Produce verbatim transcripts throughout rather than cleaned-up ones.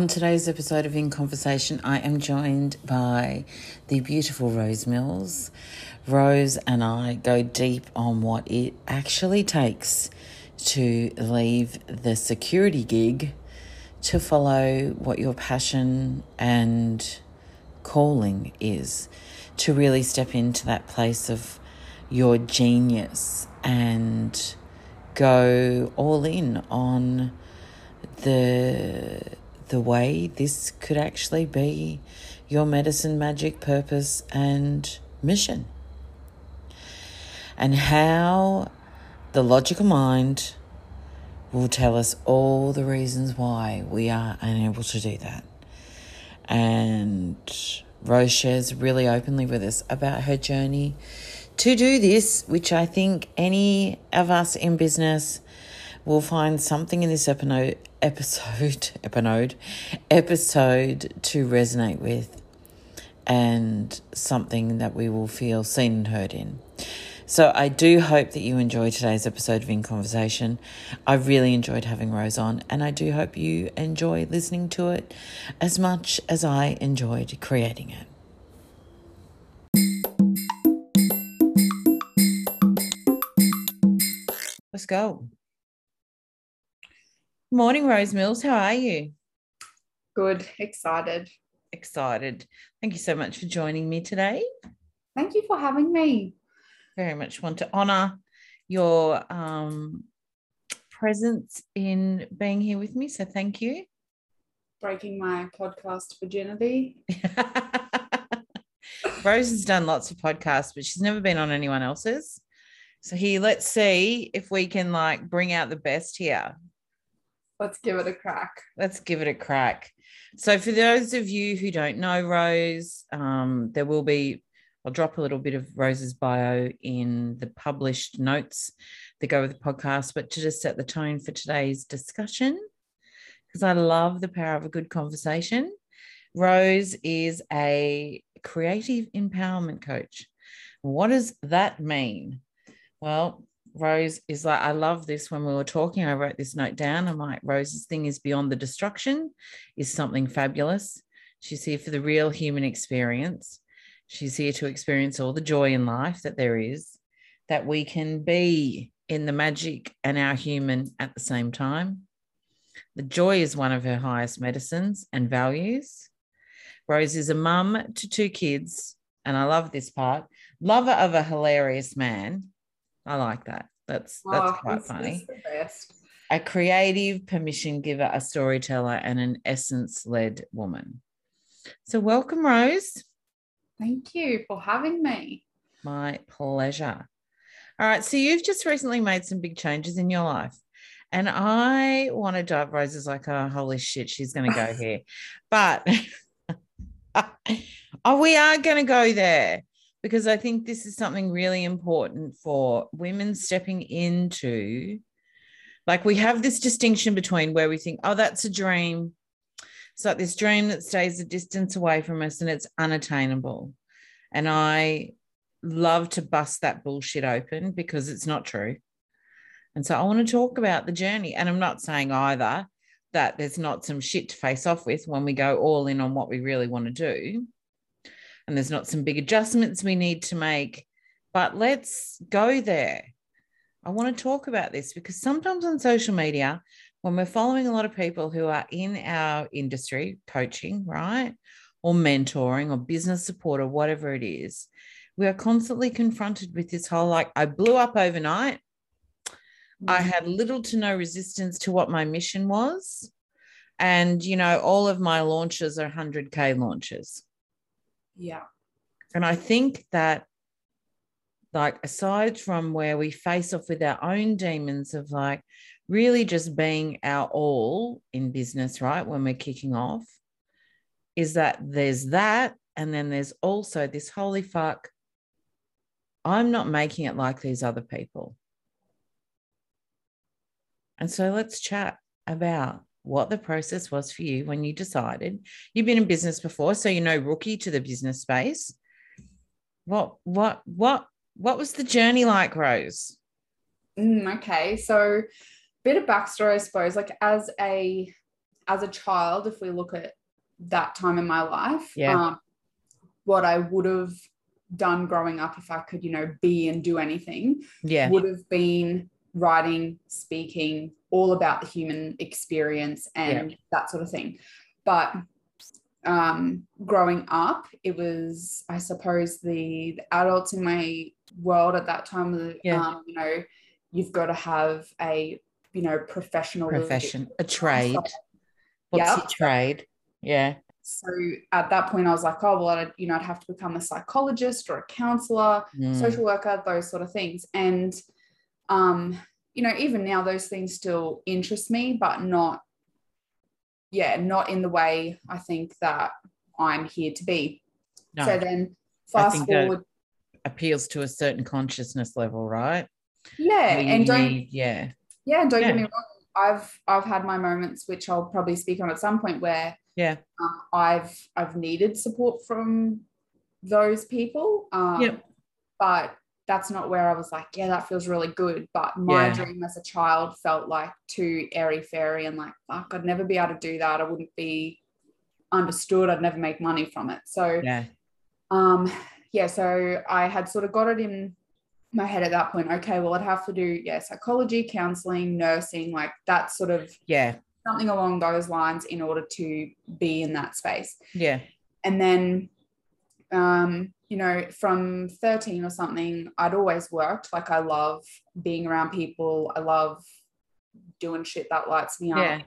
On today's episode of In Conversation, I am joined by the beautiful Rose Mills. Rose and I go deep on what it actually takes to leave the security gig to follow what your passion and calling is, to really step into that place of your genius and go all in on the... the way this could actually be your medicine, magic, purpose and mission, and how the logical mind will tell us all the reasons why we are unable to do that. And Rose shares really openly with us about her journey to do this, which I think any of us in business will find something in this episode episode episode episode to resonate with, and something that we will feel seen and heard in. So I do hope that you enjoy today's episode of In Conversation. I really enjoyed having Rose on, and I do hope you enjoy listening to it as much as I enjoyed creating it. Let's go. Morning, Rose Mills. How are you? Good. Excited. Excited. Thank you so much for joining me today. Thank you for having me. Very much want to honour your um, presence in being here with me, so thank you. Breaking my podcast virginity. Rose has done lots of podcasts, but she's never been on anyone else's. So here, let's see if we can, like, bring out the best here. Let's give it a crack. Let's give it a crack. So for those of you who don't know Rose, um, there will be, I'll drop a little bit of Rose's bio in the published notes that go with the podcast, but to just set the tone for today's discussion, because I love the power of a good conversation, Rose is a creative empowerment coach. What does that mean? Well, Rose is like, I love this. When we were talking, I wrote this note down. I'm like, Rose's thing is beyond the destruction is something fabulous. She's here for the real human experience. She's here to experience all the joy in life that there is, that we can be in the magic and our human at the same time. The joy is one of her highest medicines and values. Rose is a mum to two kids, and I love this part, lover of a hilarious man. I like that. That's that's oh, quite funny. A creative permission giver, a storyteller, and an essence-led woman. So welcome, Rose. Thank you for having me. My pleasure. All right, so you've just recently made some big changes in your life, and I want to dive. Rose is like, oh, holy shit, she's going to go here. But oh, we are going to go there, because I think this is something really important for women stepping into, like, we have this distinction between where we think, oh, that's a dream. It's like this dream that stays a distance away from us and it's unattainable. And I love to bust that bullshit open because it's not true. And so I want to talk about the journey. And I'm not saying either that there's not some shit to face off with when we go all in on what we really want to do, and there's not some big adjustments we need to make, but let's go there. I want to talk about this because sometimes on social media, when we're following a lot of people who are in our industry, coaching, right, or mentoring or business support or whatever it is, we are constantly confronted with this whole, like, I blew up overnight. Mm-hmm. I had little to no resistance to what my mission was. And, you know, all of my launches are one hundred K launches. Yeah. And I think that, like, aside from where we face off with our own demons of, like, really just being our all in business, right, when we're kicking off, is that there's that, and then there's also this, holy fuck, I'm not making it like these other people. And so let's chat about what the process was for you when you decided. You've been in business before, so you're no rookie to the business space. What, what, what, what was the journey like, Rose? Mm, okay, so bit of backstory, I suppose. Like, as a as a child, if we look at that time in my life, yeah. um, what I would have done growing up if I could, you know, be and do anything, yeah. would have been writing, speaking, all about the human experience and yeah. that sort of thing. But um, growing up, it was, I suppose, the, the adults in my world at that time, the, yeah. um, you know, you've got to have a, you know, professional. Profession, a trade. What's yep. a trade? Yeah. So at that point I was like, oh, well, I'd, you know, I'd have to become a psychologist or a counsellor, mm. social worker, those sort of things. And, um, you know, even now those things still interest me, but not, yeah, not in the way I think that I'm here to be. No, so then fast forward. Appeals to a certain consciousness level, right? Yeah. We and don't, need, yeah. Yeah. And don't yeah. get me wrong. I've, I've had my moments, which I'll probably speak on at some point, where yeah, um, I've, I've needed support from those people. Um, yep. But that's not where I was like, yeah, that feels really good. But my yeah. dream as a child felt like too airy-fairy and like, fuck, I'd never be able to do that. I wouldn't be understood. I'd never make money from it. So, yeah. um, yeah, so I had sort of got it in my head at that point, okay, well, I'd have to do, yeah, psychology, counselling, nursing, like that sort of yeah something along those lines in order to be in that space. Yeah. And then, um, you know, from thirteen or something, I'd always worked. Like I love being around people. I love doing shit that lights me up. Yeah.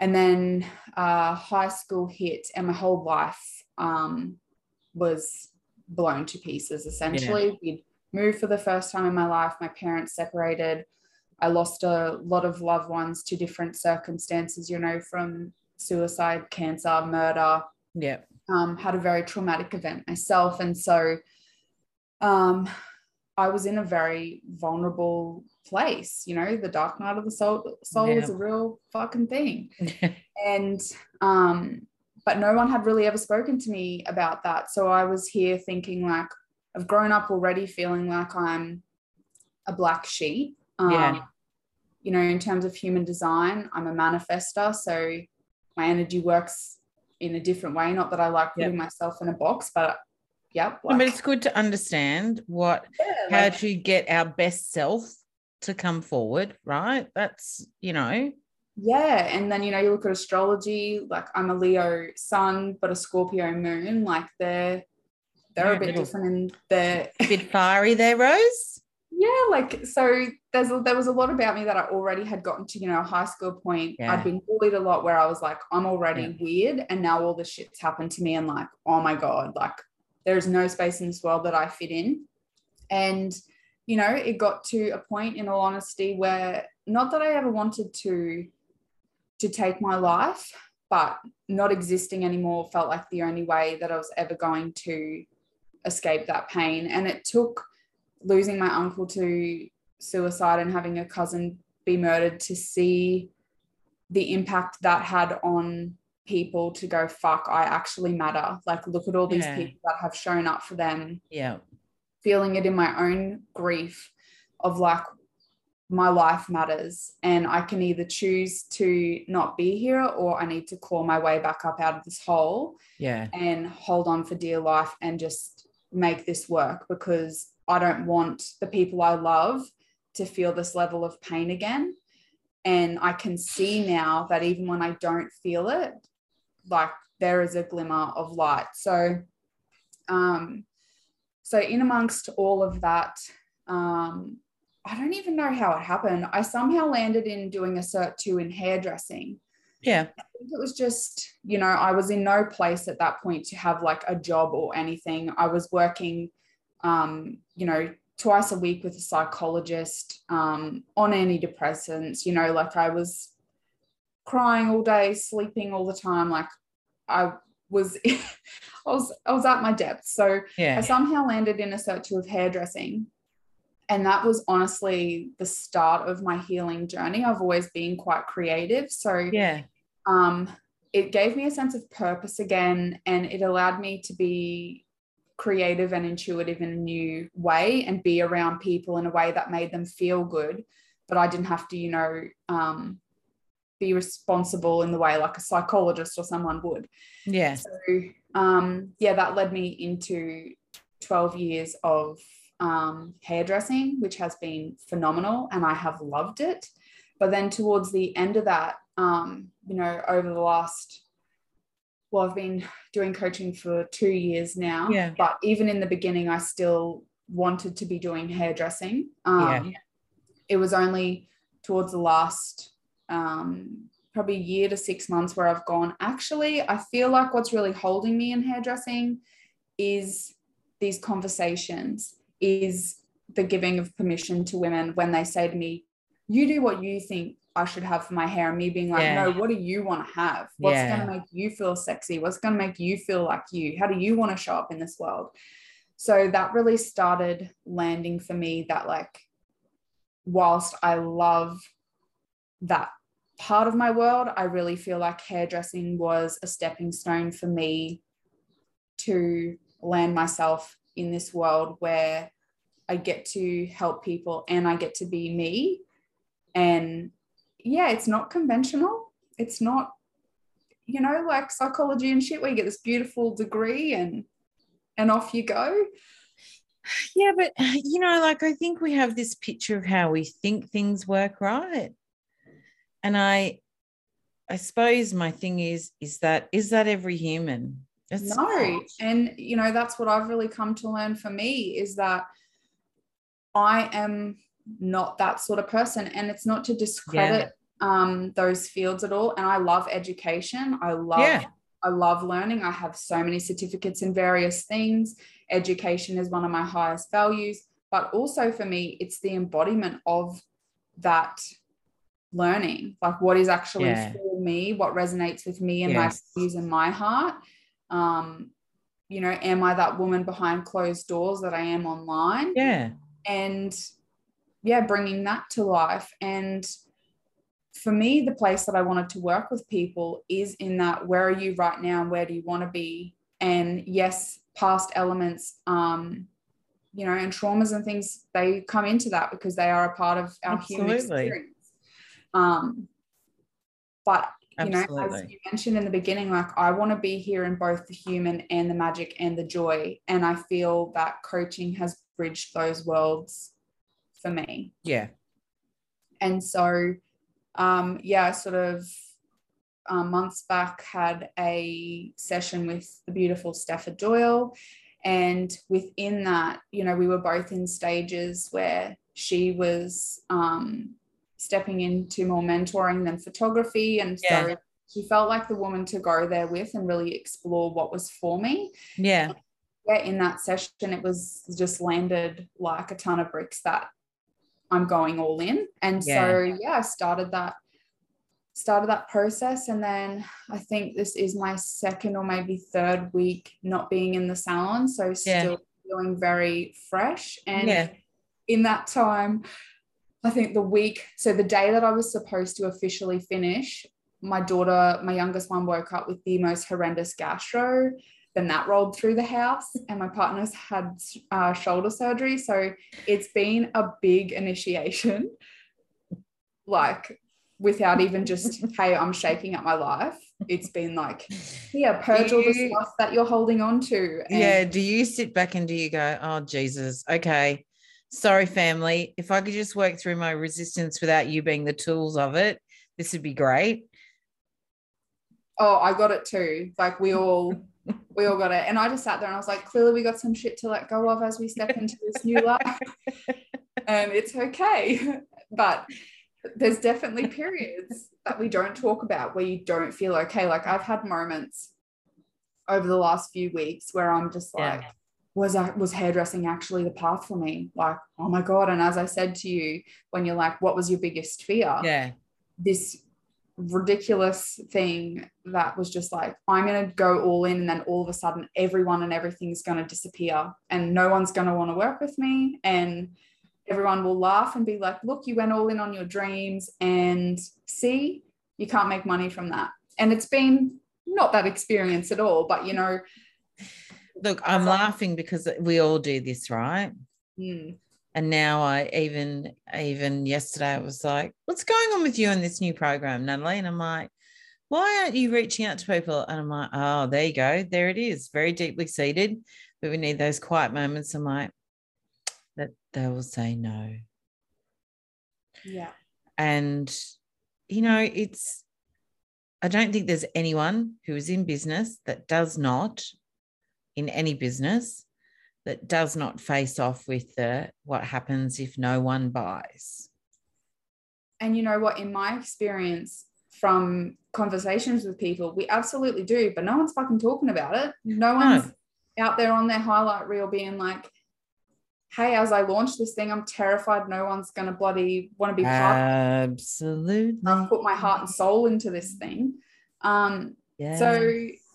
And then uh, high school hit and my whole life um, was blown to pieces, essentially. Yeah. We'd moved for the first time in my life. My parents separated. I lost a lot of loved ones to different circumstances, you know, from suicide, cancer, murder. Yeah. Um, had a very traumatic event myself. And so um, I was in a very vulnerable place. You know, the dark night of the soul, soul yeah. is a real fucking thing. and, um, but no one had really ever spoken to me about that. So I was here thinking like, I've grown up already feeling like I'm a black sheep. Um, yeah. You know, in terms of human design, I'm a manifestor, so my energy works in a different way. Not that I like putting yep. myself in a box, but, yeah. Like, I mean, it's good to understand what, yeah, how like, to get our best self to come forward, right? That's, you know. Yeah, and then, you know, you look at astrology, like I'm a Leo sun but a Scorpio moon, like they're, They're yeah, a bit different in the... A bit fiery there, Rose? Yeah, like, so there's there was a lot about me that I already had gotten to, you know, high school point. Yeah. I'd been bullied a lot where I was like, I'm already yeah. weird, and now all this shit's happened to me and like, oh, my God, like there's no space in this world that I fit in. And, you know, it got to a point, in all honesty, where not that I ever wanted to to take my life, but not existing anymore felt like the only way that I was ever going to escape that pain. And it took losing my uncle to suicide and having a cousin be murdered to see the impact that had on people to go, fuck, I actually matter. Like, look at all these yeah. people that have shown up for them. Yeah. Feeling it in my own grief of like, my life matters and I can either choose to not be here or I need to claw my way back up out of this hole yeah. and hold on for dear life and just make this work, because I don't want the people I love to feel this level of pain again. And I can see now that even when I don't feel it, like there is a glimmer of light. So, um, so in amongst all of that, um, I don't even know how it happened. I somehow landed in doing a cert two in hairdressing. Yeah. I think it was just, you know, I was in no place at that point to have like a job or anything. I was working, um, you know, twice a week with a psychologist, um, on antidepressants, you know, like I was crying all day, sleeping all the time. Like I was, I was, I was at my depth. So yeah. I somehow landed in a cert two of hairdressing. And that was honestly the start of my healing journey. I've always been quite creative. So yeah. um, it gave me a sense of purpose again, and it allowed me to be creative and intuitive in a new way and be around people in a way that made them feel good. But I didn't have to, you know, um, be responsible in the way like a psychologist or someone would. Yeah. So, um, yeah, that led me into twelve years of um, hairdressing, which has been phenomenal, and I have loved it. But then towards the end of that, um, you know, over the last, well, I've been doing coaching for two years now, yeah. but even in the beginning, I still wanted to be doing hairdressing. Um, yeah. It was only towards the last um, probably year to six months where I've gone, actually, I feel like what's really holding me in hairdressing is these conversations, is the giving of permission to women when they say to me, you do what you think I should have for my hair, and me being like, yeah. no, what do you want to have? What's yeah. going to make you feel sexy? What's going to make you feel like you? How do you want to show up in this world? So that really started landing for me that, like, whilst I love that part of my world, I really feel like hairdressing was a stepping stone for me to land myself in this world where I get to help people and I get to be me. And yeah, it's not conventional. It's not, you know, like psychology and shit where you get this beautiful degree and and off you go. Yeah, but, you know, like, I think we have this picture of how we think things work, right? And I I suppose my thing is, is that is that every human? It's no. Not. And, you know, that's what I've really come to learn for me, is that I am not that sort of person, and it's not to discredit yeah. um those fields at all. And I love education. I love yeah. I love learning. I have so many certificates in various things. Education is one of my highest values, but also for me it's the embodiment of that learning, like what is actually yeah. for me, what resonates with me and yes. my values and my heart. Um you know, am I that woman behind closed doors that I am online? Yeah. And yeah, bringing that to life. And for me, the place that I wanted to work with people is in that, where are you right now and where do you want to be? And yes, past elements, um, you know, and traumas and things, they come into that because they are a part of our Absolutely. Human experience. Um, but, you Absolutely. Know, as you mentioned in the beginning, like, I want to be here in both the human and the magic and the joy. And I feel that coaching has bridged those worlds for me. Yeah. And so um yeah, I sort of uh, months back had a session with the beautiful Steffa Doyle, and within that, you know, we were both in stages where she was um stepping into more mentoring than photography, and yeah. so she felt like the woman to go there with and really explore what was for me. Yeah. And yeah, in that session it was just landed like a ton of bricks that I'm going all in. And yeah. so yeah, I started that started that process, and then I think this is my second or maybe third week not being in the salon, so still yeah. feeling very fresh. And yeah. in that time, I think the week so the day that I was supposed to officially finish, my daughter, my youngest one, woke up with the most horrendous gastro. Then that rolled through the house, and my partner's had uh, shoulder surgery. So it's been a big initiation, like, without even just, hey, I'm shaking up my life. It's been like, yeah, purge all the stuff that you're holding on to. And yeah. Do you sit back and do you go, oh, Jesus, okay. Sorry, family. If I could just work through my resistance without you being the tools of it, this would be great. Oh, I got it too. Like, we all... we all got it. And I just sat there and I was like, clearly we got some shit to let go of as we step into this new life, and it's okay. But there's definitely periods that we don't talk about where you don't feel okay. Like, I've had moments over the last few weeks where I'm just like, yeah. was I was hairdressing actually the path for me? Like, oh my God. And as I said to you, when you're like, what was your biggest fear? Yeah. This ridiculous thing that was just like, I'm going to go all in, and then all of a sudden everyone and everything's going to disappear and no one's going to want to work with me, and everyone will laugh and be like, look, you went all in on your dreams and see, you can't make money from that. And it's been not that experience at all, but, you know, look, I'm laughing because we all do this, right? Mm. And now I even, even yesterday, I was like, what's going on with you in this new program, Natalie? And I'm like, why aren't you reaching out to people? And I'm like, oh, there you go. There it is. Very deeply seated. But we need those quiet moments. I'm like, that they will say no. Yeah. And, you know, it's, I don't think there's anyone who is in business that does not, in any business, that does not face off with the what happens if no one buys. And you know what, in my experience from conversations with people, we absolutely do, but no one's fucking talking about it. No one's no. out there on their highlight reel being like, hey, as I launch this thing, I'm terrified no one's going to bloody want to be part of it. Absolutely. I've put my heart and soul into this thing. Um, yes. So,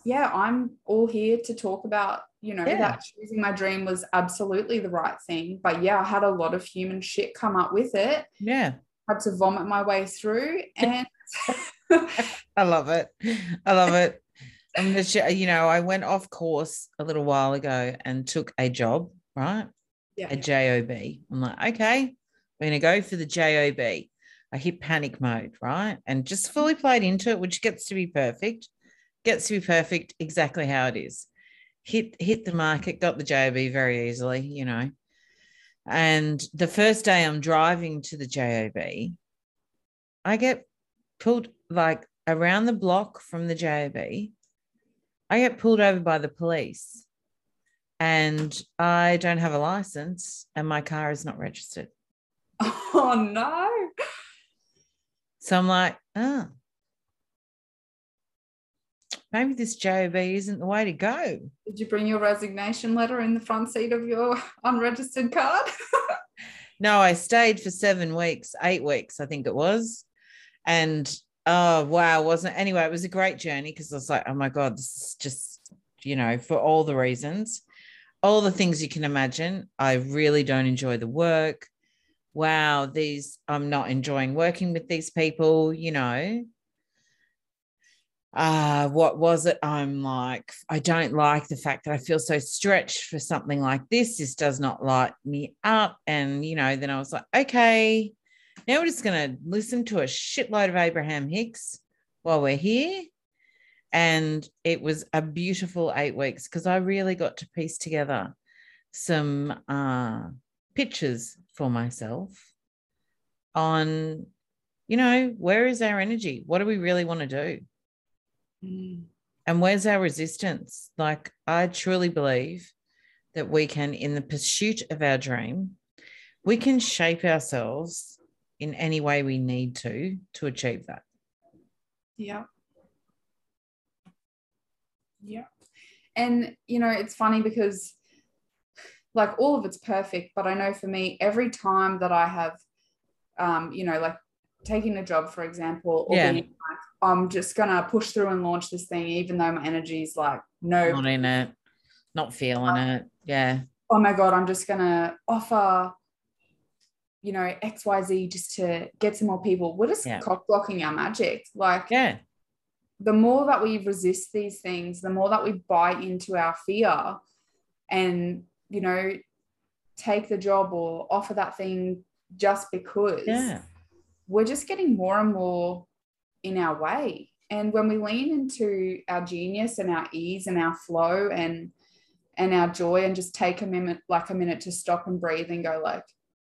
yeah, I'm all here to talk about, you know, yeah. that choosing my dream was absolutely the right thing. But, yeah, I had a lot of human shit come up with it. Yeah. I had to vomit my way through. And I love it. I love it. I'm just, you know, I went off course a little while ago and took a job, right? Yeah. A job. I'm like, okay, we're gonna go for the job. I hit panic mode, right, and just fully played into it, which gets to be perfect, gets to be perfect exactly how it is. Hit hit the market, got the job very easily, you know. And the first day I'm driving to the job, I get pulled like around the block from the job. I get pulled over by the police. And I don't have a license and my car is not registered. Oh, no. So I'm like, oh, maybe this job isn't the way to go. Did you bring your resignation letter in the front seat of your unregistered card? No, I stayed for seven weeks, eight weeks, I think it was. And, oh, wow, wasn't it? Anyway, it was a great journey because I was like, oh, my God, this is just, you know, for all the reasons. All the things you can imagine. I really don't enjoy the work. Wow, these, I'm not enjoying working with these people, you know. Uh, what was it? I'm like, I don't like the fact that I feel so stretched for something like this. This does not light me up. And, you know, then I was like, okay, now we're just going to listen to a shitload of Abraham Hicks while we're here. And it was a beautiful eight weeks because I really got to piece together some uh, pictures for myself on, you know, where is our energy? What do we really want to do? Mm. And where's our resistance? Like, I truly believe that we can, in the pursuit of our dream, we can shape ourselves in any way we need to to achieve that. Yeah. Yeah. And, you know, it's funny because, like, all of it's perfect, but I know for me, every time that I have, um, you know, like taking a job, for example, or yeah. being like, I'm just going to push through and launch this thing, even though my energy's like, no. Not in it. Not feeling um, it. Yeah. Oh, my God, I'm just going to offer, you know, X, Y, Z just to get some more people. We're just yeah. cock blocking our magic. Like, yeah. the more that we resist these things, the more that we buy into our fear and, you know, take the job or offer that thing just because yeah. we're just getting more and more in our way. And when we lean into our genius and our ease and our flow and and our joy and just take a minute, like a minute to stop and breathe and go like,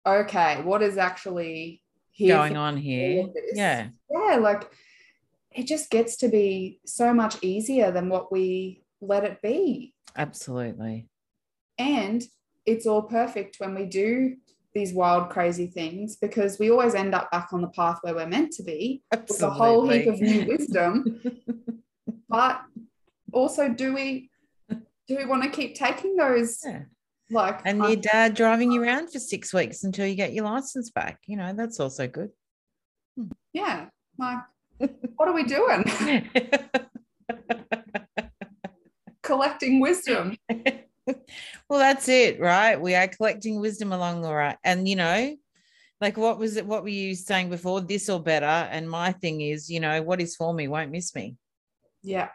okay, what is actually here going on here? Yeah. Yeah, like, it just gets to be so much easier than what we let it be. Absolutely. And it's all perfect when we do these wild, crazy things because we always end up back on the path where we're meant to be. Absolutely. With a whole heap of new wisdom. But also, do we do we want to keep taking those? Yeah. Like, and your dad driving you around for six weeks until you get your license back. You know, that's also good. Yeah. Like, what are we doing? Collecting wisdom. Well, that's it, right? We are collecting wisdom along the right. And, you know, like, what was it? What were you saying before? This or better. And my thing is, you know, what is for me won't miss me. Yeah.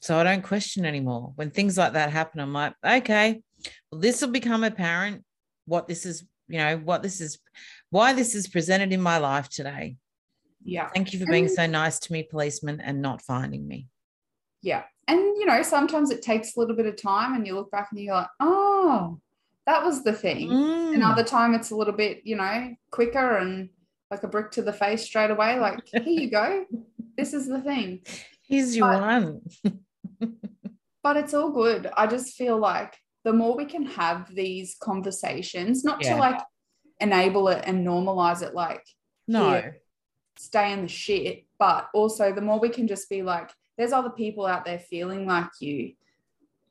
So I don't question anymore. When things like that happen, I'm like, okay, well, this will become apparent what this is, you know, what this is, why this is presented in my life today. Yeah. Thank you for being and, so nice to me, policeman, and not finding me. Yeah. And, you know, sometimes it takes a little bit of time and you look back and you're like, oh, that was the thing. Mm. Another time it's a little bit, you know, quicker and like a brick to the face straight away. Like, here you go. This is the thing. Here's your one. But it's all good. I just feel like the more we can have these conversations, not yeah. to like enable it and normalize it, like, no, here, stay in the shit, but also the more we can just be like, there's other people out there feeling like you,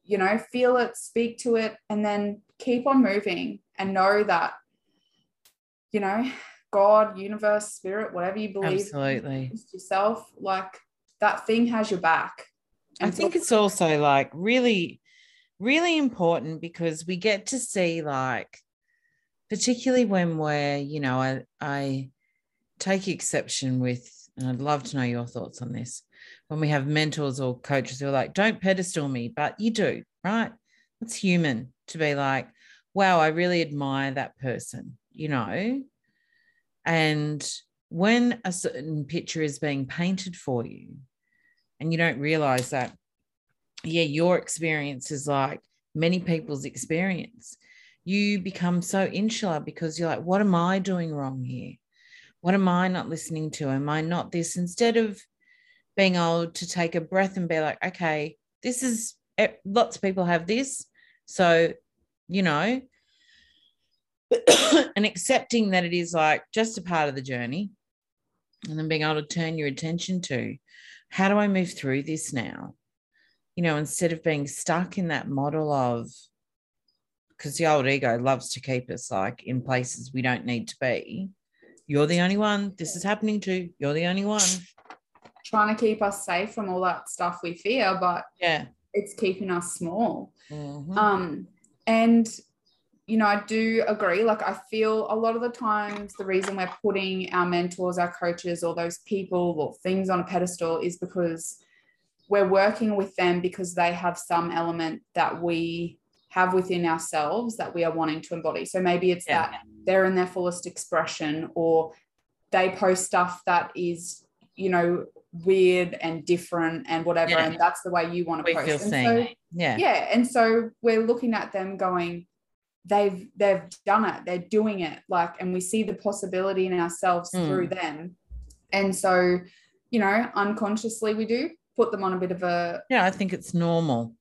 you know, feel it, speak to it, and then keep on moving and know that, you know, God, universe, spirit, whatever you believe, absolutely, yourself, like that thing has your back. And I think it's also like really, really important because we get to see, like, particularly when we're, you know, I, I take exception with, and I'd love to know your thoughts on this, when we have mentors or coaches who are like, don't pedestal me, but you do, right? It's human to be like, wow, I really admire that person, you know? And when a certain picture is being painted for you and you don't realize that, yeah, your experience is like many people's experience, you become so insular because you're like, what am I doing wrong here? What am I not listening to? Am I not this? Instead of being able to take a breath and be like, okay, this is, lots of people have this. So, you know, and accepting that it is like just a part of the journey, and then being able to turn your attention to, how do I move through this now? You know, instead of being stuck in that model of, because the old ego loves to keep us like in places we don't need to be. You're the only one this is happening to. You're the only one. Trying to keep us safe from all that stuff we fear, but yeah, it's keeping us small. Mm-hmm. Um, and, you know, I do agree. Like, I feel a lot of the times the reason we're putting our mentors, our coaches, or those people or things on a pedestal is because we're working with them because they have some element that we have within ourselves that we are wanting to embody. So maybe it's yeah. that they're in their fullest expression, or they post stuff that is, you know, weird and different and whatever, yeah. and that's the way you want to we post. Feel and so, yeah, yeah, and so we're looking at them going, they've they've done it, they're doing it, like, and we see the possibility in ourselves mm. through them, and so, you know, unconsciously we do put them on a bit of a yeah. I think it's normal.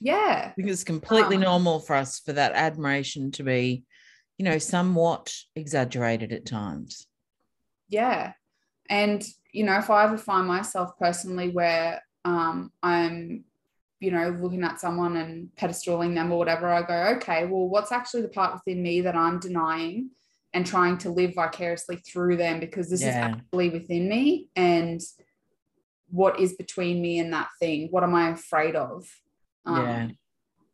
Yeah. Because it's completely um, normal for us for that admiration to be, you know, somewhat exaggerated at times. Yeah. And, you know, if I ever find myself personally where um, I'm, you know, looking at someone and pedestaling them or whatever, I go, okay, well, what's actually the part within me that I'm denying and trying to live vicariously through them, because this yeah. is actually within me, and what is between me and that thing? What am I afraid of? Um, yeah.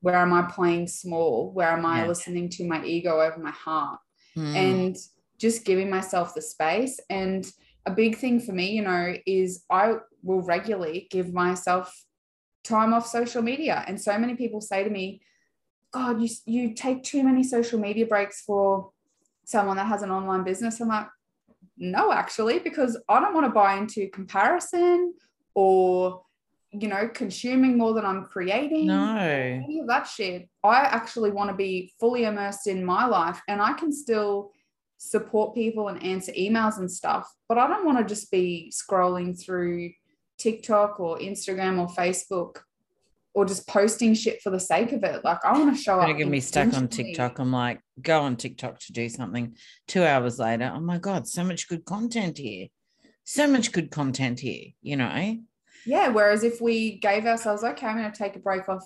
Where am I playing small? Where am I yeah. listening to my ego over my heart? Mm. And just giving myself the space. And a big thing for me, you know, is I will regularly give myself time off social media. And so many people say to me, God, you, you take too many social media breaks for someone that has an online business. I'm like, no, actually, because I don't want to buy into comparison or, you know, consuming more than I'm creating. No. Any of that shit. I actually want to be fully immersed in my life, and I can still support people and answer emails and stuff, but I don't want to just be scrolling through TikTok or Instagram or Facebook or just posting shit for the sake of it. Like, I want to show up. You're gonna get me stuck on TikTok. I'm like, go on TikTok to do something. Two hours later, oh my God, so much good content here. So much good content here, you know? Yeah, whereas if we gave ourselves, okay, I'm going to take a break off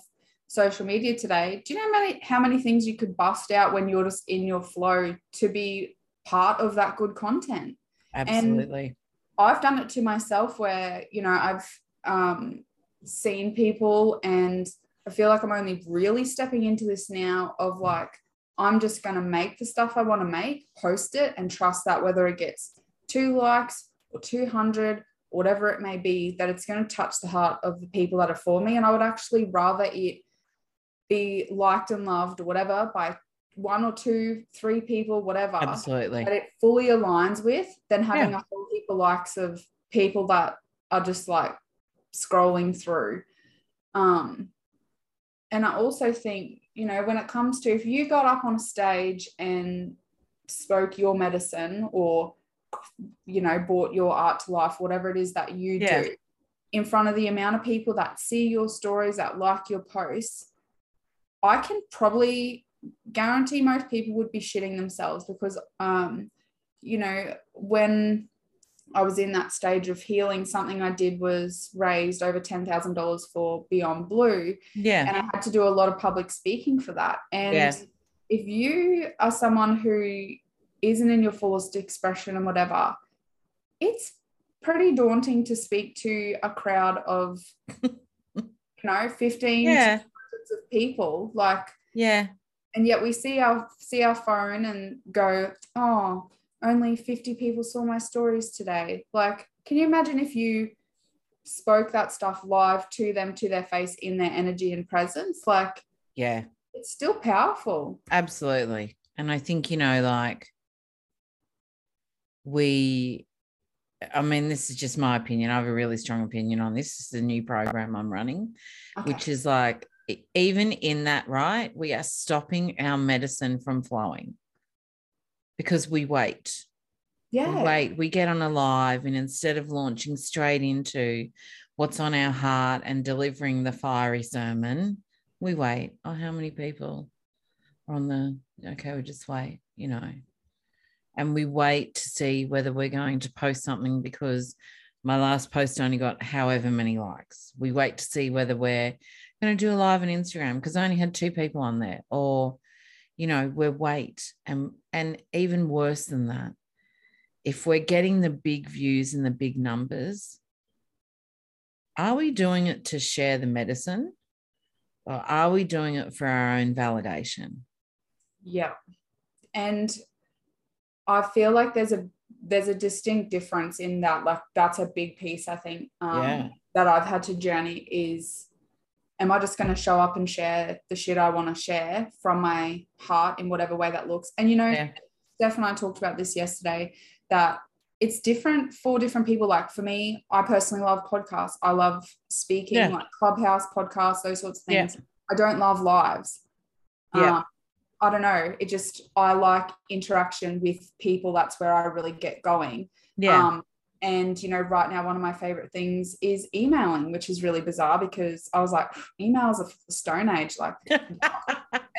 social media today, do you know how many, how many things you could bust out when you're just in your flow to be part of that good content? Absolutely. And I've done it to myself where, you know, I've um, seen people, and I feel like I'm only really stepping into this now of like, I'm just going to make the stuff I want to make, post it, and trust that whether it gets two likes or two hundred, whatever it may be, that it's going to touch the heart of the people that are for me. And I would actually rather it be liked and loved or whatever by one or two, three people, whatever, absolutely, that it fully aligns with, than having yeah. a whole heap of likes of people that are just like scrolling through. Um, and I also think, you know, when it comes to, if you got up on a stage and spoke your medicine, or, you know, brought your art to life, whatever it is that you yeah. do, in front of the amount of people that see your stories, that like your posts, I can probably guarantee most people would be shitting themselves, because, um, you know, when I was in that stage of healing, something I did was raised over ten thousand dollars for Beyond Blue. Yeah. And I had to do a lot of public speaking for that. And yes. if you are someone who isn't in your fullest expression and whatever, it's pretty daunting to speak to a crowd of, you know, fifteen yeah. to hundreds of people. Like, yeah. And yet we see our see our phone and go, oh, only fifty people saw my stories today. Like, can you imagine if you spoke that stuff live to them, to their face, in their energy and presence? Like, yeah, it's still powerful. Absolutely. And I think, you know, like, we, I mean, this is just my opinion. I have a really strong opinion on this. This is the new program I'm running, okay. which is like, even in that, right, we are stopping our medicine from flowing because we wait. Yeah. We wait. We get on a live, and instead of launching straight into what's on our heart and delivering the fiery sermon, we wait. Oh, how many people are on the, okay, we just wait, you know. And we wait to see whether we're going to post something, because my last post only got however many likes. We wait to see whether we're going to do a live on Instagram because I only had two people on there. Or, you know, we're wait. And, and even worse than that, if we're getting the big views and the big numbers, are we doing it to share the medicine, or are we doing it for our own validation? Yeah. And I feel like there's a there's a distinct difference in that. Like, that's a big piece, I think, um, yeah. that I've had to journey is, am I just going to show up and share the shit I want to share from my heart in whatever way that looks? And, you know, yeah. Steph and I talked about this yesterday, that it's different for different people. Like, for me, I personally love podcasts. I love speaking, yeah. like Clubhouse, podcasts, those sorts of things. Yeah. I don't love lives. Yeah. Um, I don't know. It just, I like interaction with people. That's where I really get going. Yeah. Um, and, you know, right now, one of my favorite things is emailing, which is really bizarre because I was like, emails are for the Stone Age. Like,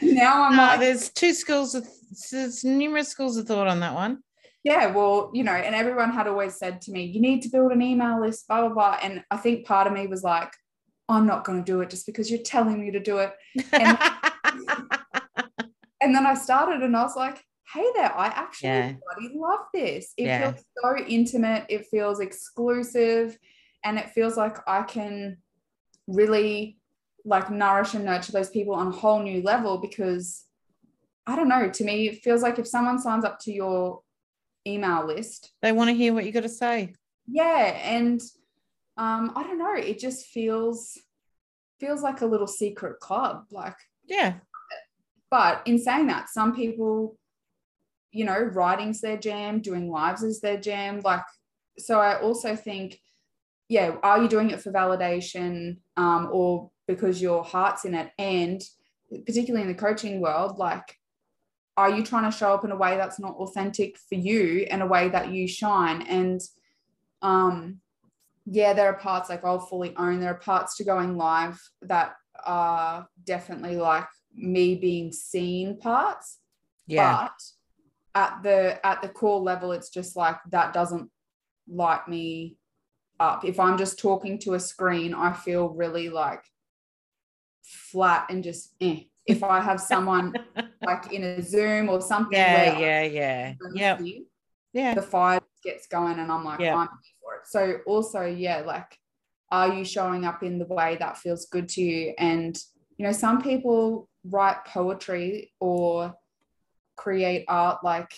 now I'm no, like, there's two schools of, there's numerous schools of thought on that one. Yeah. Well, you know, and everyone had always said to me, you need to build an email list, blah, blah, blah. And I think part of me was like, I'm not going to do it just because you're telling me to do it. And And then I started and I was like, hey there, I actually yeah. bloody love this. It yeah. feels so intimate. It feels exclusive. And it feels like I can really like nourish and nurture those people on a whole new level, because I don't know, to me, it feels like if someone signs up to your email list, they want to hear what you got to say. Yeah. And um, I don't know, it just feels, feels like a little secret club. Like, yeah. But in saying that, some people, you know, writing's their jam, doing lives is their jam. Like, so I also think, yeah, are you doing it for validation um, or because your heart's in it? And particularly in the coaching world, like, are you trying to show up in a way that's not authentic for you and a way that you shine? And um, yeah, there are parts like I'll fully own. There are parts to going live that are definitely like, me being seen parts, yeah, but at the at the core level, it's just like, that doesn't light me up. If I'm just talking to a screen, I feel really like flat and just eh. If I have someone like in a Zoom or something, yeah yeah yeah yeah yeah the fire gets going and I'm like, yep. I'm here for it. So also, yeah, like, are you showing up in the way that feels good to you? And, you know, some people write poetry or create art like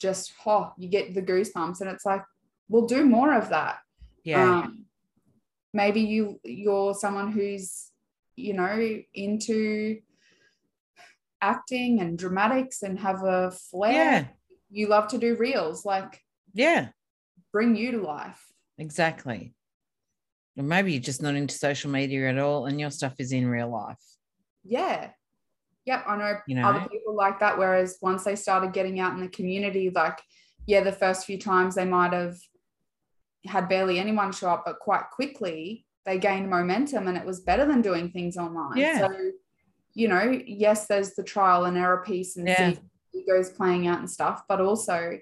just, oh, you get the goosebumps, and it's like, we'll do more of that. Yeah. Um, maybe you you're someone who's, you know, into acting and dramatics and have a flair. Yeah. You love to do reels, like, yeah, bring you to life. Exactly. Or maybe you're just not into social media at all and your stuff is in real life. Yeah. Yeah, I know, you know other people like that, whereas once they started getting out in the community, like, yeah, the first few times they might have had barely anyone show up, but quite quickly they gained momentum and it was better than doing things online. Yeah. So, you know, yes, there's the trial and error piece and yeah. egos playing out and stuff, but also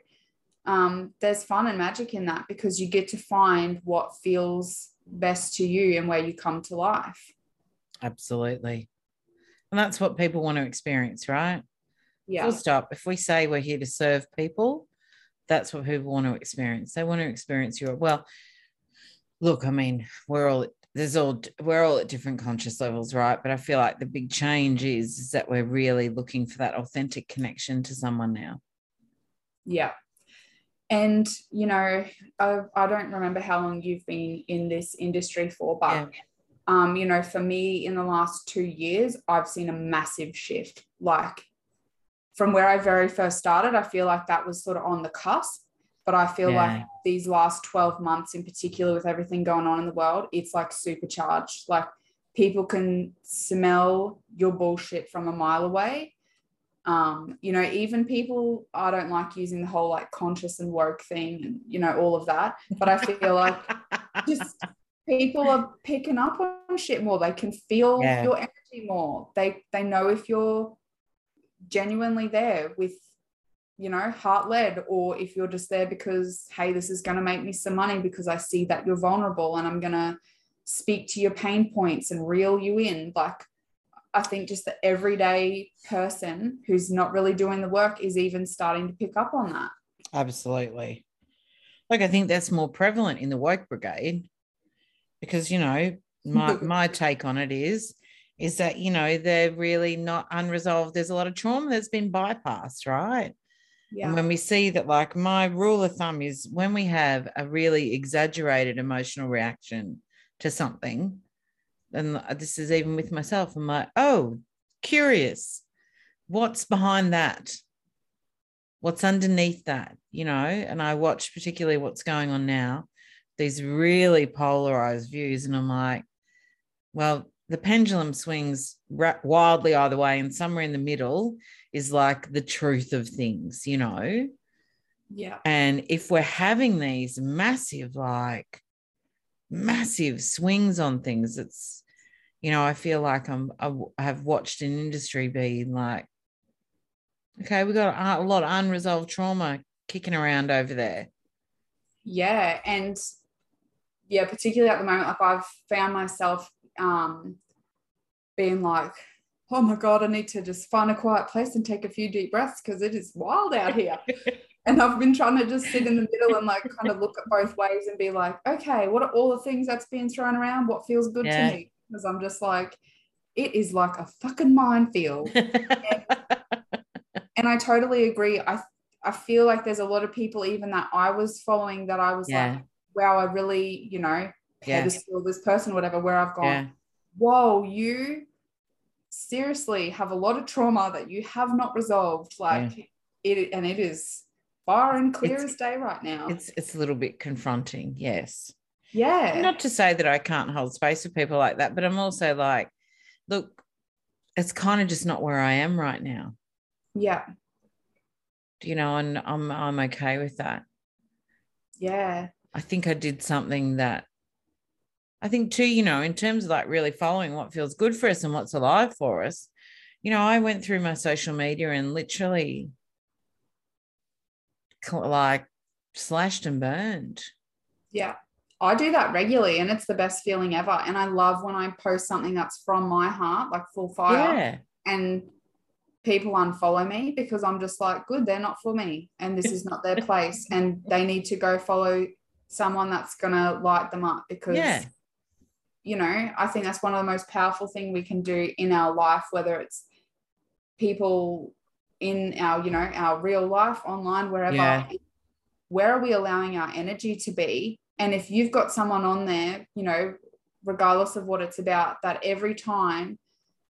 um, there's fun and magic in that because you get to find what feels best to you and where you come to life. Absolutely. And that's what people want to experience, right? Yeah. Full stop. If we say we're here to serve people, that's what people want to experience. They want to experience your, well, look, I mean, we're all there's all we're all at different conscious levels, right? But I feel like the big change is, is that we're really looking for that authentic connection to someone now. Yeah. And, you know, I, I don't remember how long you've been in this industry for, but, yeah. um, you know, for me in the last two years, I've seen a massive shift. Like, from where I very first started, I feel like that was sort of on the cusp, but I feel yeah. like these last twelve months in particular with everything going on in the world, it's like supercharged. Like, people can smell your bullshit from a mile away. Um, you know, even people, I don't like using the whole like conscious and woke thing and, you know, all of that, but I feel like just people are picking up on shit more. They can feel yeah. your energy more. They, they know if you're genuinely there with, you know, heart led, or if you're just there because, hey, this is going to make me some money because I see that you're vulnerable and I'm going to speak to your pain points and reel you in. Like, I think just the everyday person who's not really doing the work is even starting to pick up on that. Absolutely. Like, I think that's more prevalent in the woke brigade because, you know, my my take on it is is that, you know, they're really not unresolved. There's a lot of trauma that's been bypassed, right? Yeah. And when we see that, like, my rule of thumb is when we have a really exaggerated emotional reaction to something, and this is even with myself, I'm like, oh, curious, what's behind that? What's underneath that, you know? And I watch particularly what's going on now, these really polarized views, and I'm like, well, the pendulum swings wildly either way, and somewhere in the middle is like the truth of things, you know? Yeah. And if we're having these massive, like massive swings on things, it's, you know, I feel like I'm, I have watched an industry being like, okay, we've got a lot of unresolved trauma kicking around over there. Yeah. And yeah, particularly at the moment, like I've found myself um being like, oh my god, I need to just find a quiet place and take a few deep breaths because it is wild out here. And I've been trying to just sit in the middle and like kind of look at both ways and be like, okay, what are all the things that's being thrown around, what feels good yeah. to me? Because I'm just like, it is like a fucking minefield. and, and I totally agree. I I feel like there's a lot of people even that I was following that I was yeah. like, wow, I really, you know, yeah. pedestal this person, whatever, where I've gone, yeah. whoa, you seriously have a lot of trauma that you have not resolved. Like yeah. it, and it is far and clear it's, as day right now. It's it's a little bit confronting, yes. Yeah. Not to say that I can't hold space with people like that, but I'm also like, look, it's kind of just not where I am right now. Yeah. You know, and I'm I'm okay with that. Yeah. I think I did something that I think too, you know, in terms of like really following what feels good for us and what's alive for us, you know, I went through my social media and literally like slashed and burned. Yeah, I do that regularly and it's the best feeling ever. And I love when I post something that's from my heart, like full fire, yeah. and people unfollow me because I'm just like, good, they're not for me and this is not their place and they need to go follow someone that's going to light them up because yeah. you know, I think that's one of the most powerful things we can do in our life, whether it's people in our, you know, our real life, online, wherever. Yeah. Where are we allowing our energy to be? And if you've got someone on there, you know, regardless of what it's about, that every time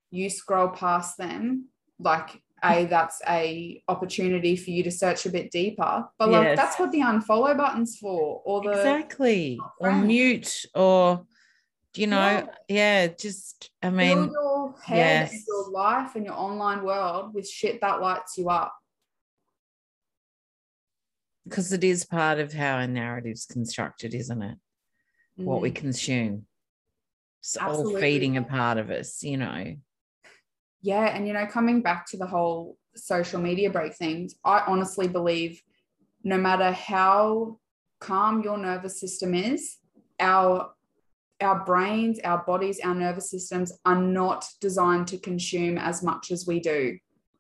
you scroll past them, like, A, that's a opportunity for you to search a bit deeper. But like, yes. that's what the unfollow button's for, or the exactly or mute, or you know, yeah, yeah just I mean, build your head, yes. and your life, and your online world with shit that lights you up. Because it is part of how our narrative's constructed, isn't it? Mm. What we consume, it's Absolutely. all feeding a part of us, you know. Yeah, and, you know, coming back to the whole social media break thing, I honestly believe no matter how calm your nervous system is, our, our brains, our bodies, our nervous systems are not designed to consume as much as we do,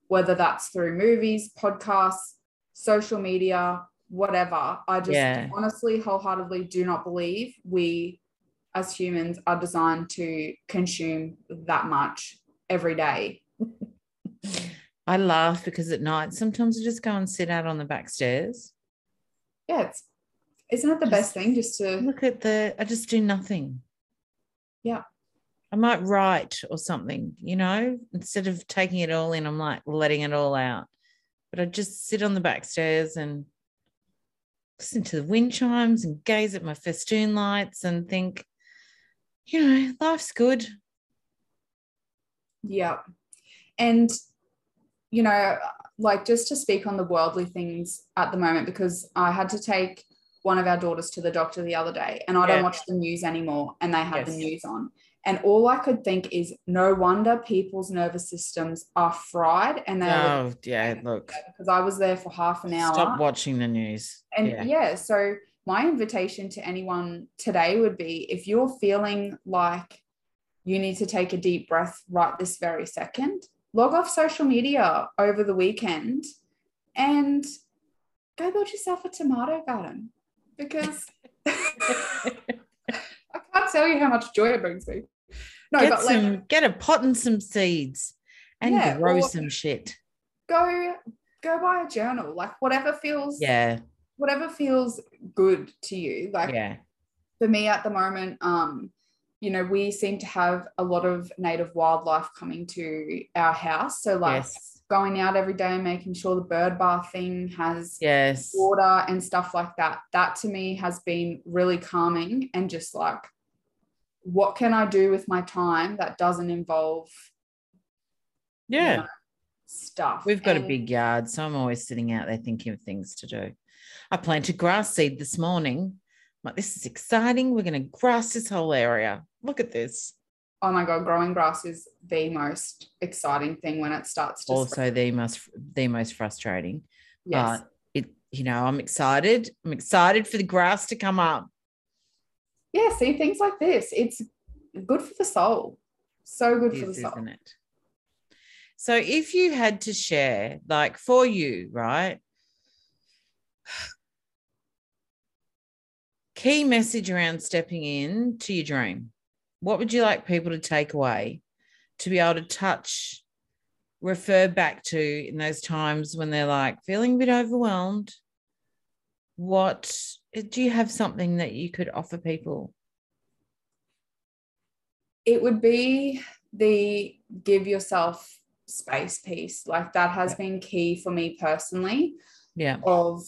whether that's through movies, podcasts, social media, whatever. I just yeah. honestly, wholeheartedly do not believe we as humans are designed to consume that much every day. I laugh because at night sometimes I just go and sit out on the back stairs. Yeah, it's, isn't it the just best thing just to look at the, I just do nothing. Yeah. I might write or something, you know, instead of taking it all in, I'm like letting it all out. But I just sit on the back stairs and listen to the wind chimes and gaze at my festoon lights and think, you know, life's good. Yeah. And, you know, like just to speak on the worldly things at the moment, because I had to take one of our daughters to the doctor the other day, and I yeah. don't watch the news anymore, and they had yes. the news on. And all I could think is, no wonder people's nervous systems are fried. And they oh, were, yeah, look. Because I was there for half an hour. Stop watching the news. And, yeah, yeah so my invitation to anyone today would be, if you're feeling like you need to take a deep breath right this very second, log off social media over the weekend and go build yourself a tomato garden, because I can't tell you how much joy it brings me. No, get, but some, like, get a pot and some seeds and yeah, grow some shit. Go go buy a journal, like whatever feels yeah, whatever feels good to you. Like yeah. for me at the moment, um, you know, we seem to have a lot of native wildlife coming to our house. So, like, yes. going out every day and making sure the bird bath thing has yes. water and stuff like that, that to me has been really calming, and just like, what can I do with my time that doesn't involve yeah you know, stuff? We've got and- a big yard, so I'm always sitting out there thinking of things to do. I planted grass seed this morning. Like, this is exciting. We're going to grass this whole area. Look at this. Oh, my God. Growing grass is the most exciting thing when it starts to Also spread. the most, the most frustrating. Yes. But, it, you know, I'm excited. I'm excited for the grass to come up. Yeah, see, things like this. It's good for the soul. So good it for is, the soul. Isn't it? So if you had to share, like, for you, right, key message around stepping in to your dream, what would you like people to take away, to be able to touch, refer back to in those times when they're like feeling a bit overwhelmed? What do you have something that you could offer people? It would be the give yourself space piece. Like, that has been key for me personally. Yeah. Of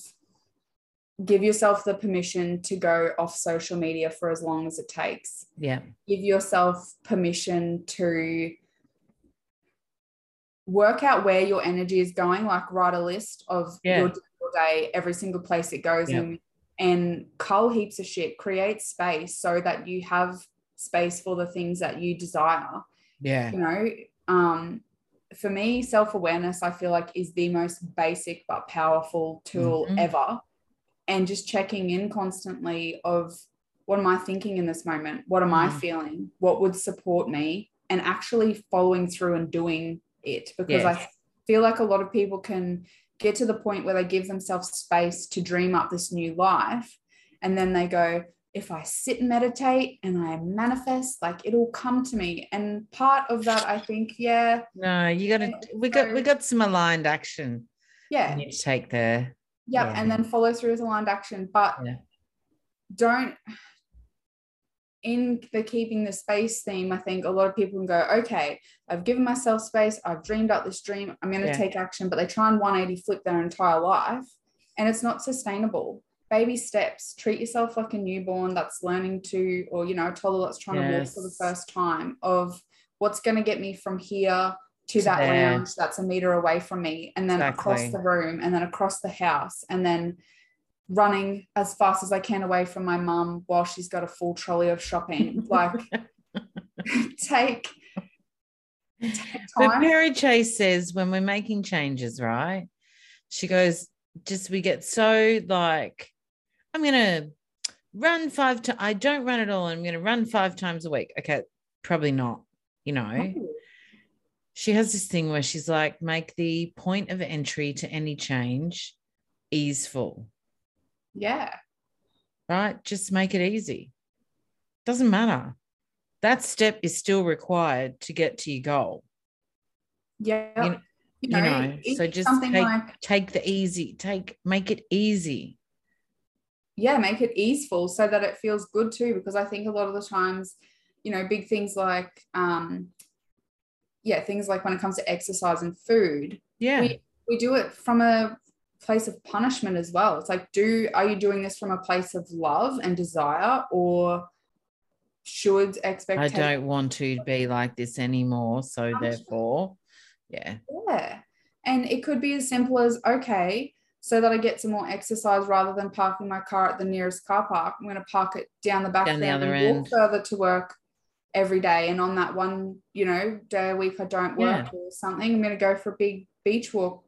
give yourself the permission to go off social media for as long as it takes. Yeah. Give yourself permission to work out where your energy is going, like write a list of yeah. your day, every single place it goes yeah. in, and cull heaps of shit, create space so that you have space for the things that you desire. Yeah. You know, um, for me, self-awareness, I feel like, is the most basic but powerful tool mm-hmm. ever. And just checking in constantly of, what am I thinking in this moment? What am I mm. feeling? What would support me? And actually following through and doing it, because yes. I feel like a lot of people can get to the point where they give themselves space to dream up this new life, and then they go, if I sit and meditate and I manifest, like, it'll come to me. And part of that, I think, yeah. No, you gotta, we got, we got some aligned action. Yeah. You need to take there. Yep, yeah. And then follow through with aligned action. But yeah. don't, in the keeping the space theme, I think a lot of people can go, okay, I've given myself space, I've dreamed up this dream, I'm going to yeah. take action, but they try and one eighty flip their entire life, and it's not sustainable. Baby steps, treat yourself like a newborn that's learning to, or, you know, a toddler that's trying yes. to walk for the first time, of what's going to get me from here to that there. lounge that's a meter away from me, and then exactly. across the room, and then across the house, and then running as fast as I can away from my mum while she's got a full trolley of shopping. Like, take, take time. But Perry Chase says, when we're making changes, right, she goes, just we get so like, I'm going to run five times. I don't run at all. I'm going to run five times a week. Okay, probably not, you know. Oh. She has this thing where she's like, make the point of entry to any change easeful. Yeah. Right? Just make it easy. Doesn't matter. That step is still required to get to your goal. Yeah. You know, you know, you know so just take, like, take the easy, take, make it easy. Yeah, make it easeful so that it feels good too, because I think a lot of the times, you know, big things like, um, yeah, things like when it comes to exercise and food, yeah, we, we do it from a place of punishment as well. It's like, do, are you doing this from a place of love and desire, or should expectation? I don't want to be like this anymore, so therefore, yeah. Yeah, and it could be as simple as, okay, so that I get some more exercise, rather than parking my car at the nearest car park, I'm going to park it down the back down the other end, walk further to work every day, and on that one, you know, day a week I don't work yeah. or something, I'm going to go for a big beach walk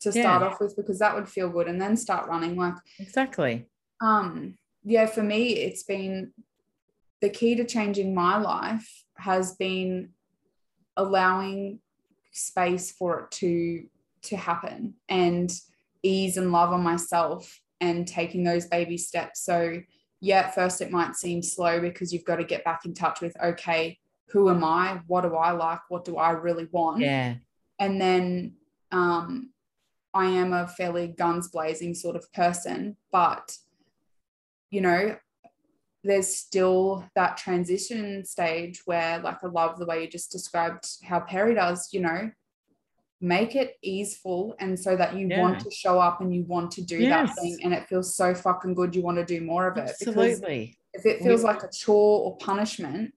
to start yeah. off with, because that would feel good, and then start running. Like, exactly. Um yeah, for me, it's been the key to changing my life has been allowing space for it to to happen, and ease and love on myself, and taking those baby steps. So yeah, at first it might seem slow, because you've got to get back in touch with, okay, who am I? What do I like? What do I really want? Yeah. And then um, I am a fairly guns blazing sort of person, but, you know, there's still that transition stage where, like, I love the way you just described how Perry does, you know, make it easeful, and so that you yeah. want to show up and you want to do yes. that thing, and it feels so fucking good, you want to do more of it. Absolutely. Because if it feels yeah. like a chore or punishment,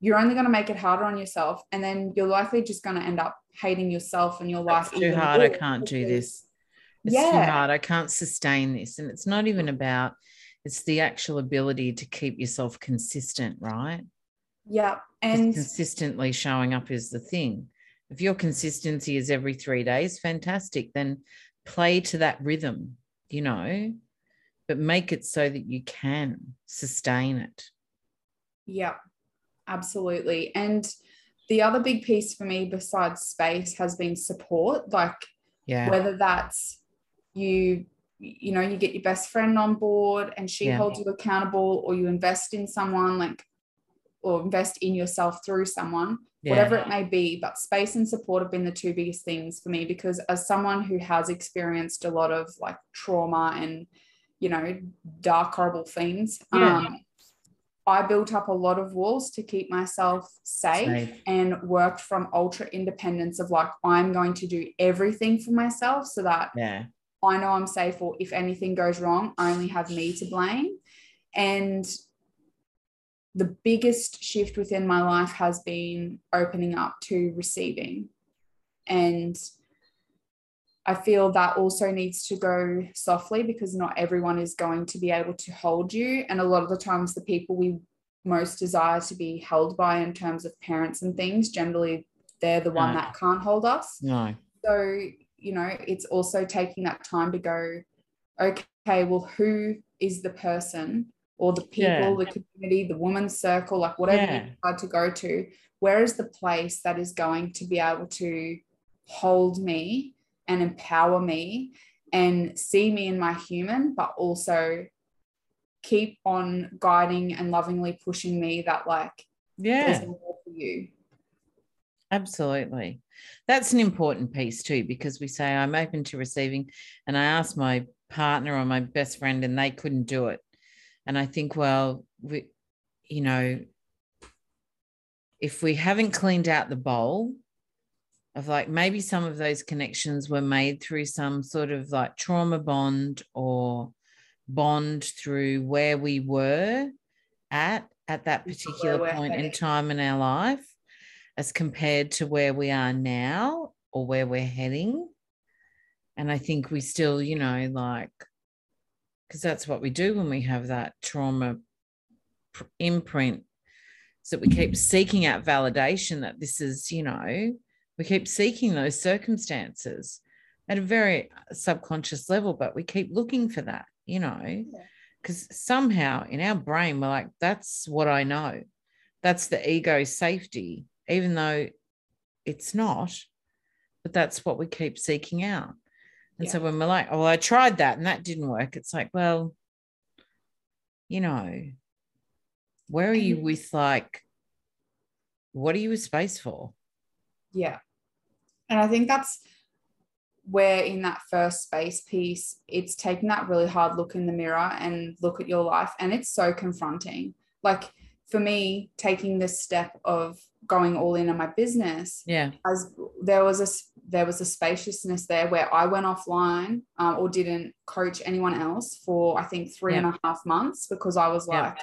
you're only going to make it harder on yourself, and then you're likely just going to end up hating yourself and your life. It's too hard, I can't do this. It's yeah. too hard, I can't sustain this. And it's not even about, it's the actual ability to keep yourself consistent, right? Yeah. And consistently showing up is the thing. If your consistency is every three days, fantastic. Then play to that rhythm, you know, but make it so that you can sustain it. Yeah, absolutely. And the other big piece for me besides space has been support. Like, yeah. whether that's you, you know, you get your best friend on board and she yeah. holds you accountable, or you invest in someone, like, or invest in yourself through someone, yeah. whatever it may be. But space and support have been the two biggest things for me, because as someone who has experienced a lot of, like, trauma and, you know, dark, horrible things, yeah. um, I built up a lot of walls to keep myself safe, safe and worked from ultra independence of, like, I'm going to do everything for myself so that yeah. I know I'm safe, or if anything goes wrong, I only have me to blame. And the biggest shift within my life has been opening up to receiving. And I feel that also needs to go softly, because not everyone is going to be able to hold you. And a lot of the times the people we most desire to be held by, in terms of parents and things, generally they're the one no. that can't hold us. No. So, you know, it's also taking that time to go, okay, well, who is the person, or the people, yeah. the community, the woman's circle, like, whatever yeah. you decide to go to, where is the place that is going to be able to hold me and empower me and see me in my human, but also keep on guiding and lovingly pushing me that, like, yeah. there's more for you. Absolutely. That's an important piece too, because we say, I'm open to receiving, and I asked my partner or my best friend and they couldn't do it. And I think, well, we, you know, if we haven't cleaned out the bowl of, like, maybe some of those connections were made through some sort of like trauma bond or bond through where we were at at that particular point in time in our life as compared to where we are now or where we're heading. And I think we still, you know, like, because that's what we do when we have that trauma imprint, so we keep seeking out validation that this is, you know, we keep seeking those circumstances at a very subconscious level, but we keep looking for that, you know, because yeah. somehow in our brain we're like, that's what I know. That's the ego safety, even though it's not, but that's what we keep seeking out. And yeah. so when we're like, oh, I tried that and that didn't work, it's like, well, you know, where are you with, like, what are you with space for? Yeah. And I think that's where, in that first space piece, it's taking that really hard look in the mirror and look at your life. And it's so confronting. Like, for me, taking this step of going all in on my business, yeah, as there was a there was a spaciousness there where I went offline um, or didn't coach anyone else for, I think, three yeah. and a half months because I was like, yeah.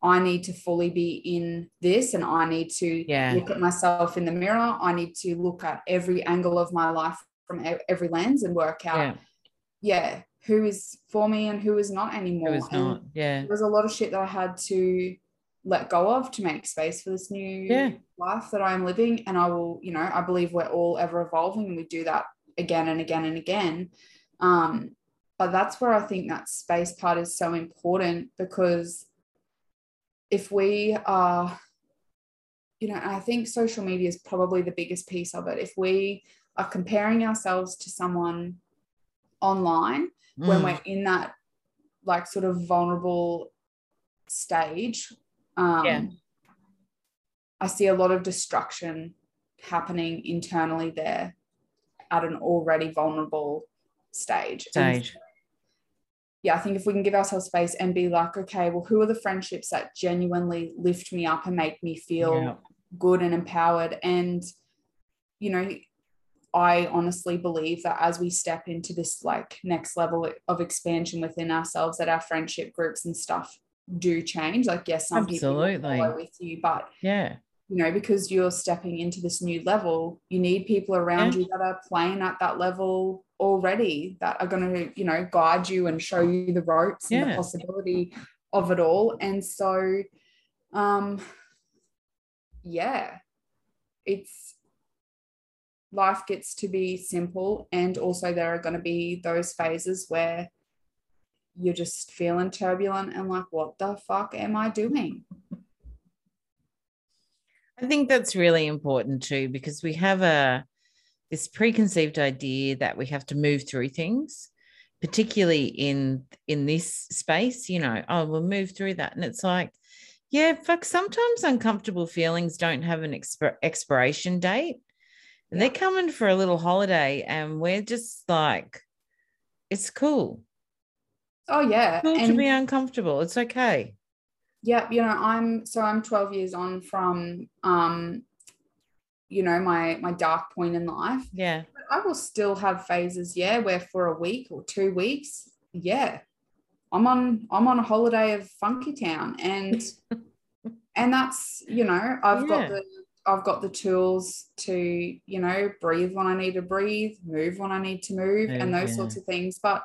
I need to fully be in this, and I need to yeah. look at myself in the mirror. I need to look at every angle of my life from every lens and work out, yeah, yeah who is for me and who is not anymore. Who is not. Yeah. There was a lot of shit that I had to let go of to make space for this new yeah. life that I'm living. And I will, you know, I believe we're all ever evolving, and we do that again and again and again. Um, but that's where I think that space part is so important, because if we are, you know, I think social media is probably the biggest piece of it. If we are comparing ourselves to someone online mm. when we're in that, like, sort of vulnerable stage, um, yeah. I see a lot of destruction happening internally there at an already vulnerable stage. Stage. And yeah, I think if we can give ourselves space and be like, okay, well, who are the friendships that genuinely lift me up and make me feel yeah. good and empowered? And, you know, I honestly believe that as we step into this, like, next level of expansion within ourselves, that our friendship groups and stuff do change. Like, yes, some Absolutely. People follow with you, but yeah, you know, because you're stepping into this new level, you need people around yeah. you that are playing at that level already, that are going to, you know, guide you and show you the ropes yeah. and the possibility of it all. And so um yeah it's life gets to be simple, and also there are going to be those phases where you're just feeling turbulent and like, what the fuck am I doing? I think that's really important too, because we have a this preconceived idea that we have to move through things, particularly in in this space, you know, oh, we'll move through that. And it's like, yeah, fuck, sometimes uncomfortable feelings don't have an exp- expiration date. And yeah. they're coming for a little holiday, and we're just like, it's cool. Oh, yeah. It's cool and to be uncomfortable. It's okay. Yeah, you know, I'm, so I'm twelve years on from, um, you know, my my dark point in life. Yeah. But I will still have phases, yeah, where for a week or two weeks, yeah, I'm on I'm on a holiday of Funky Town, and and that's, you know, I've yeah. got the I've got the tools to, you know, breathe when I need to breathe, move when I need to move, yeah, and those yeah. sorts of things. But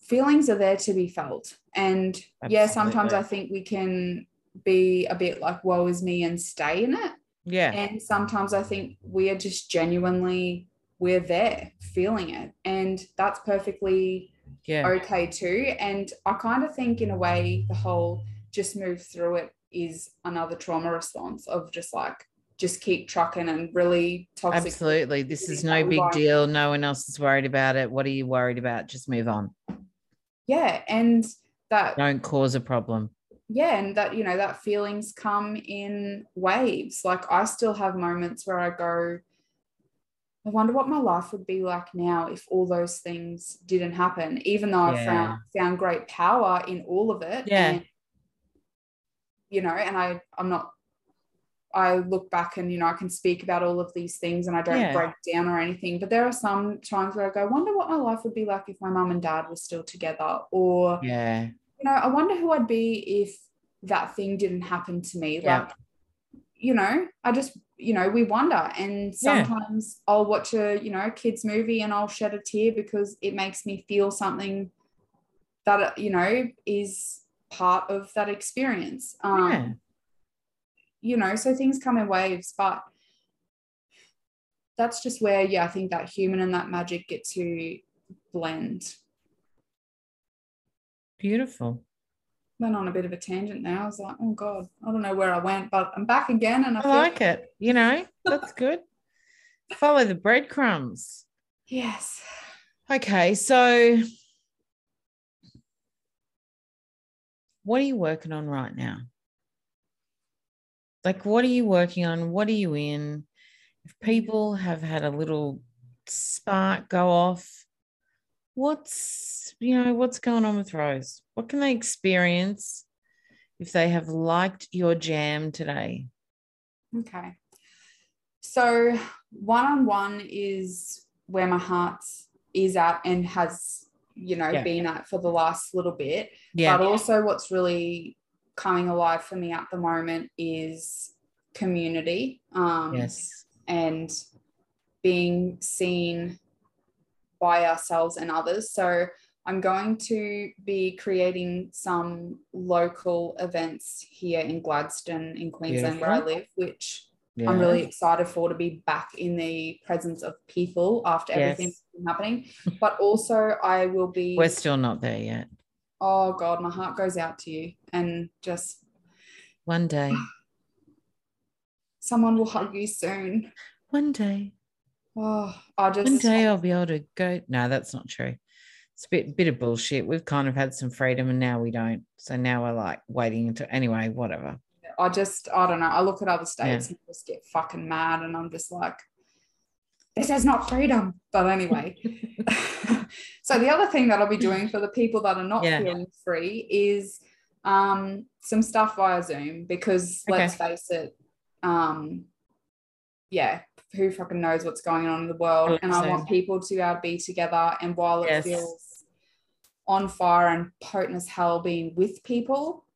feelings are there to be felt, and Absolutely. yeah, sometimes I think we can be a bit like, woe is me, and stay in it. Yeah. And sometimes I think we are just genuinely, we're there feeling it, and that's perfectly yeah. okay too. And I kind of think, in a way, the whole just move through it is another trauma response of just like, just keep trucking and really toxic. Absolutely. This is no big deal. No one else is worried about it. What are you worried about? Just move on. Yeah. And that don't cause a problem. Yeah, and that, you know, that feelings come in waves. Like, I still have moments where I go, I wonder what my life would be like now if all those things didn't happen, even though yeah. I found, found great power in all of it. Yeah. And you know, and I, I'm not, I look back and, you know, I can speak about all of these things and I don't yeah. break down or anything, but there are some times where I go, I wonder what my life would be like if my mum and dad were still together, or, yeah. you know, I wonder who I'd be if that thing didn't happen to me. Yeah. Like, you know, I just, you know, we wonder, and sometimes yeah. I'll watch a, you know, kids movie and I'll shed a tear because it makes me feel something that, you know, is part of that experience. Um, yeah. You know, so things come in waves, but that's just where, yeah, I think that human and that magic get to blend. Beautiful. Went on a bit of a tangent now. I was like, oh God, I don't know where I went, but I'm back again. And I, I feel- like it, you know, that's good. Follow the breadcrumbs. Yes. Okay, so what are you working on right now? Like, what are you working on? What are you in? If people have had a little spark go off, what's, you know, what's going on with Rose? What can they experience if they have liked your jam today? Okay. So one-on-one is where my heart is at and has, you know, yeah. been at for the last little bit. Yeah. But also what's really coming alive for me at the moment is community, um, yes. and being seen by ourselves and others. So I'm going to be creating some local events here in Gladstone in Queensland Beautiful. Where I live, which yeah. I'm really excited for, to be back in the presence of people after yes. everything's been happening. But also I will be... We're still not there yet. Oh God, my heart goes out to you, and just one day someone will hug you soon. One day, oh, I just one day I'll be able to go. No, that's not true. It's a bit bit of bullshit. We've kind of had some freedom, and now we don't. So now we're like waiting until anyway, whatever. I just I don't know. I look at other states yeah. and just get fucking mad, and I'm just like, this is not freedom. But anyway. So the other thing that I'll be doing for the people that are not yeah. feeling free is um, some stuff via Zoom, because okay. let's face it, um, yeah, who fucking knows what's going on in the world? And I want people to be able to be together. And while it yes. feels on fire and potent as hell, being with people,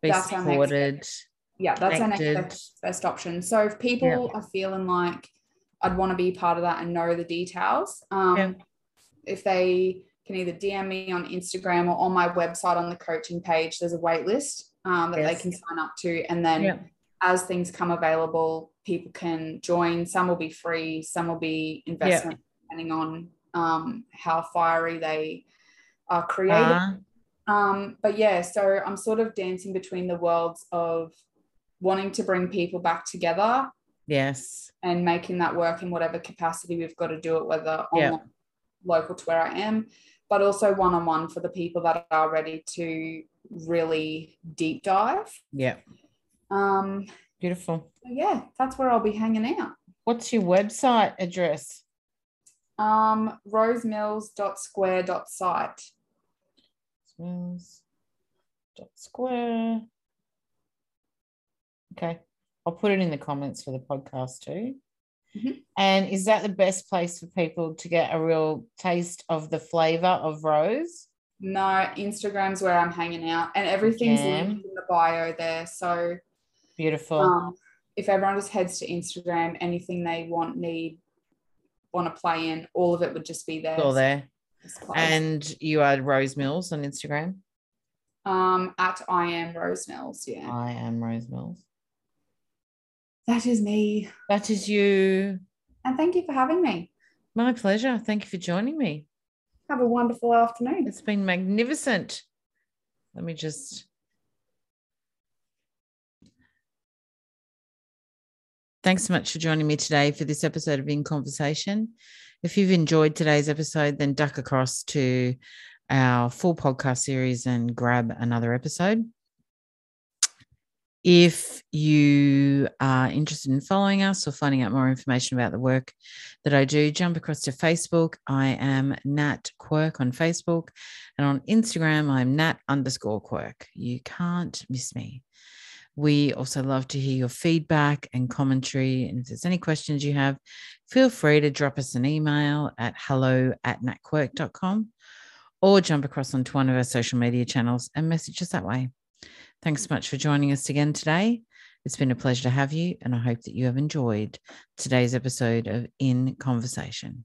be that's supported, our next, yeah, that's connected. Our next best option. So if people yeah. are feeling like I'd want to be part of that and know the details. Um, yeah. If they can either D M me on Instagram or on my website on the coaching page, there's a wait list um, that yes. they can sign up to. And then yeah. as things come available, people can join. Some will be free. Some will be investment, yeah. depending on um, how fiery they are creative. Uh-huh. Um, but, yeah, so I'm sort of dancing between the worlds of wanting to bring people back together. Yes. And making that work in whatever capacity we've got to do it, whether yeah. online, local to where I am, but also one-on-one for the people that are ready to really deep dive. Yeah. Um, Beautiful. Yeah, that's where I'll be hanging out. What's your website address? Um, rosemills dot square dot site. Rosemills dot square. Okay. I'll put it in the comments for the podcast too. Mm-hmm. And is that the best place for people to get a real taste of the flavour of Rose? No, Instagram's where I'm hanging out, and everything's yeah. linked in the bio there. So beautiful. Um, if everyone just heads to Instagram, anything they want, need, want to play in, all of it would just be there. It's all there. It's and you are Rose Mills on Instagram? Um, at I am Rose Mills, yeah. I am Rose Mills. That is me. That is you. And thank you for having me. My pleasure. Thank you for joining me. Have a wonderful afternoon. It's been magnificent. Let me just. Thanks so much for joining me today for this episode of In Conversation. If you've enjoyed today's episode, then duck across to our full podcast series and grab another episode. If you are interested in following us or finding out more information about the work that I do, jump across to Facebook. I am Nat Quirk on Facebook, and on Instagram, I'm Nat underscore Quirk. You can't miss me. We also love to hear your feedback and commentary. And if there's any questions you have, feel free to drop us an email at hello at natquirk dot com or jump across onto one of our social media channels and message us that way. Thanks so much for joining us again today. It's been a pleasure to have you, and I hope that you have enjoyed today's episode of In Conversation.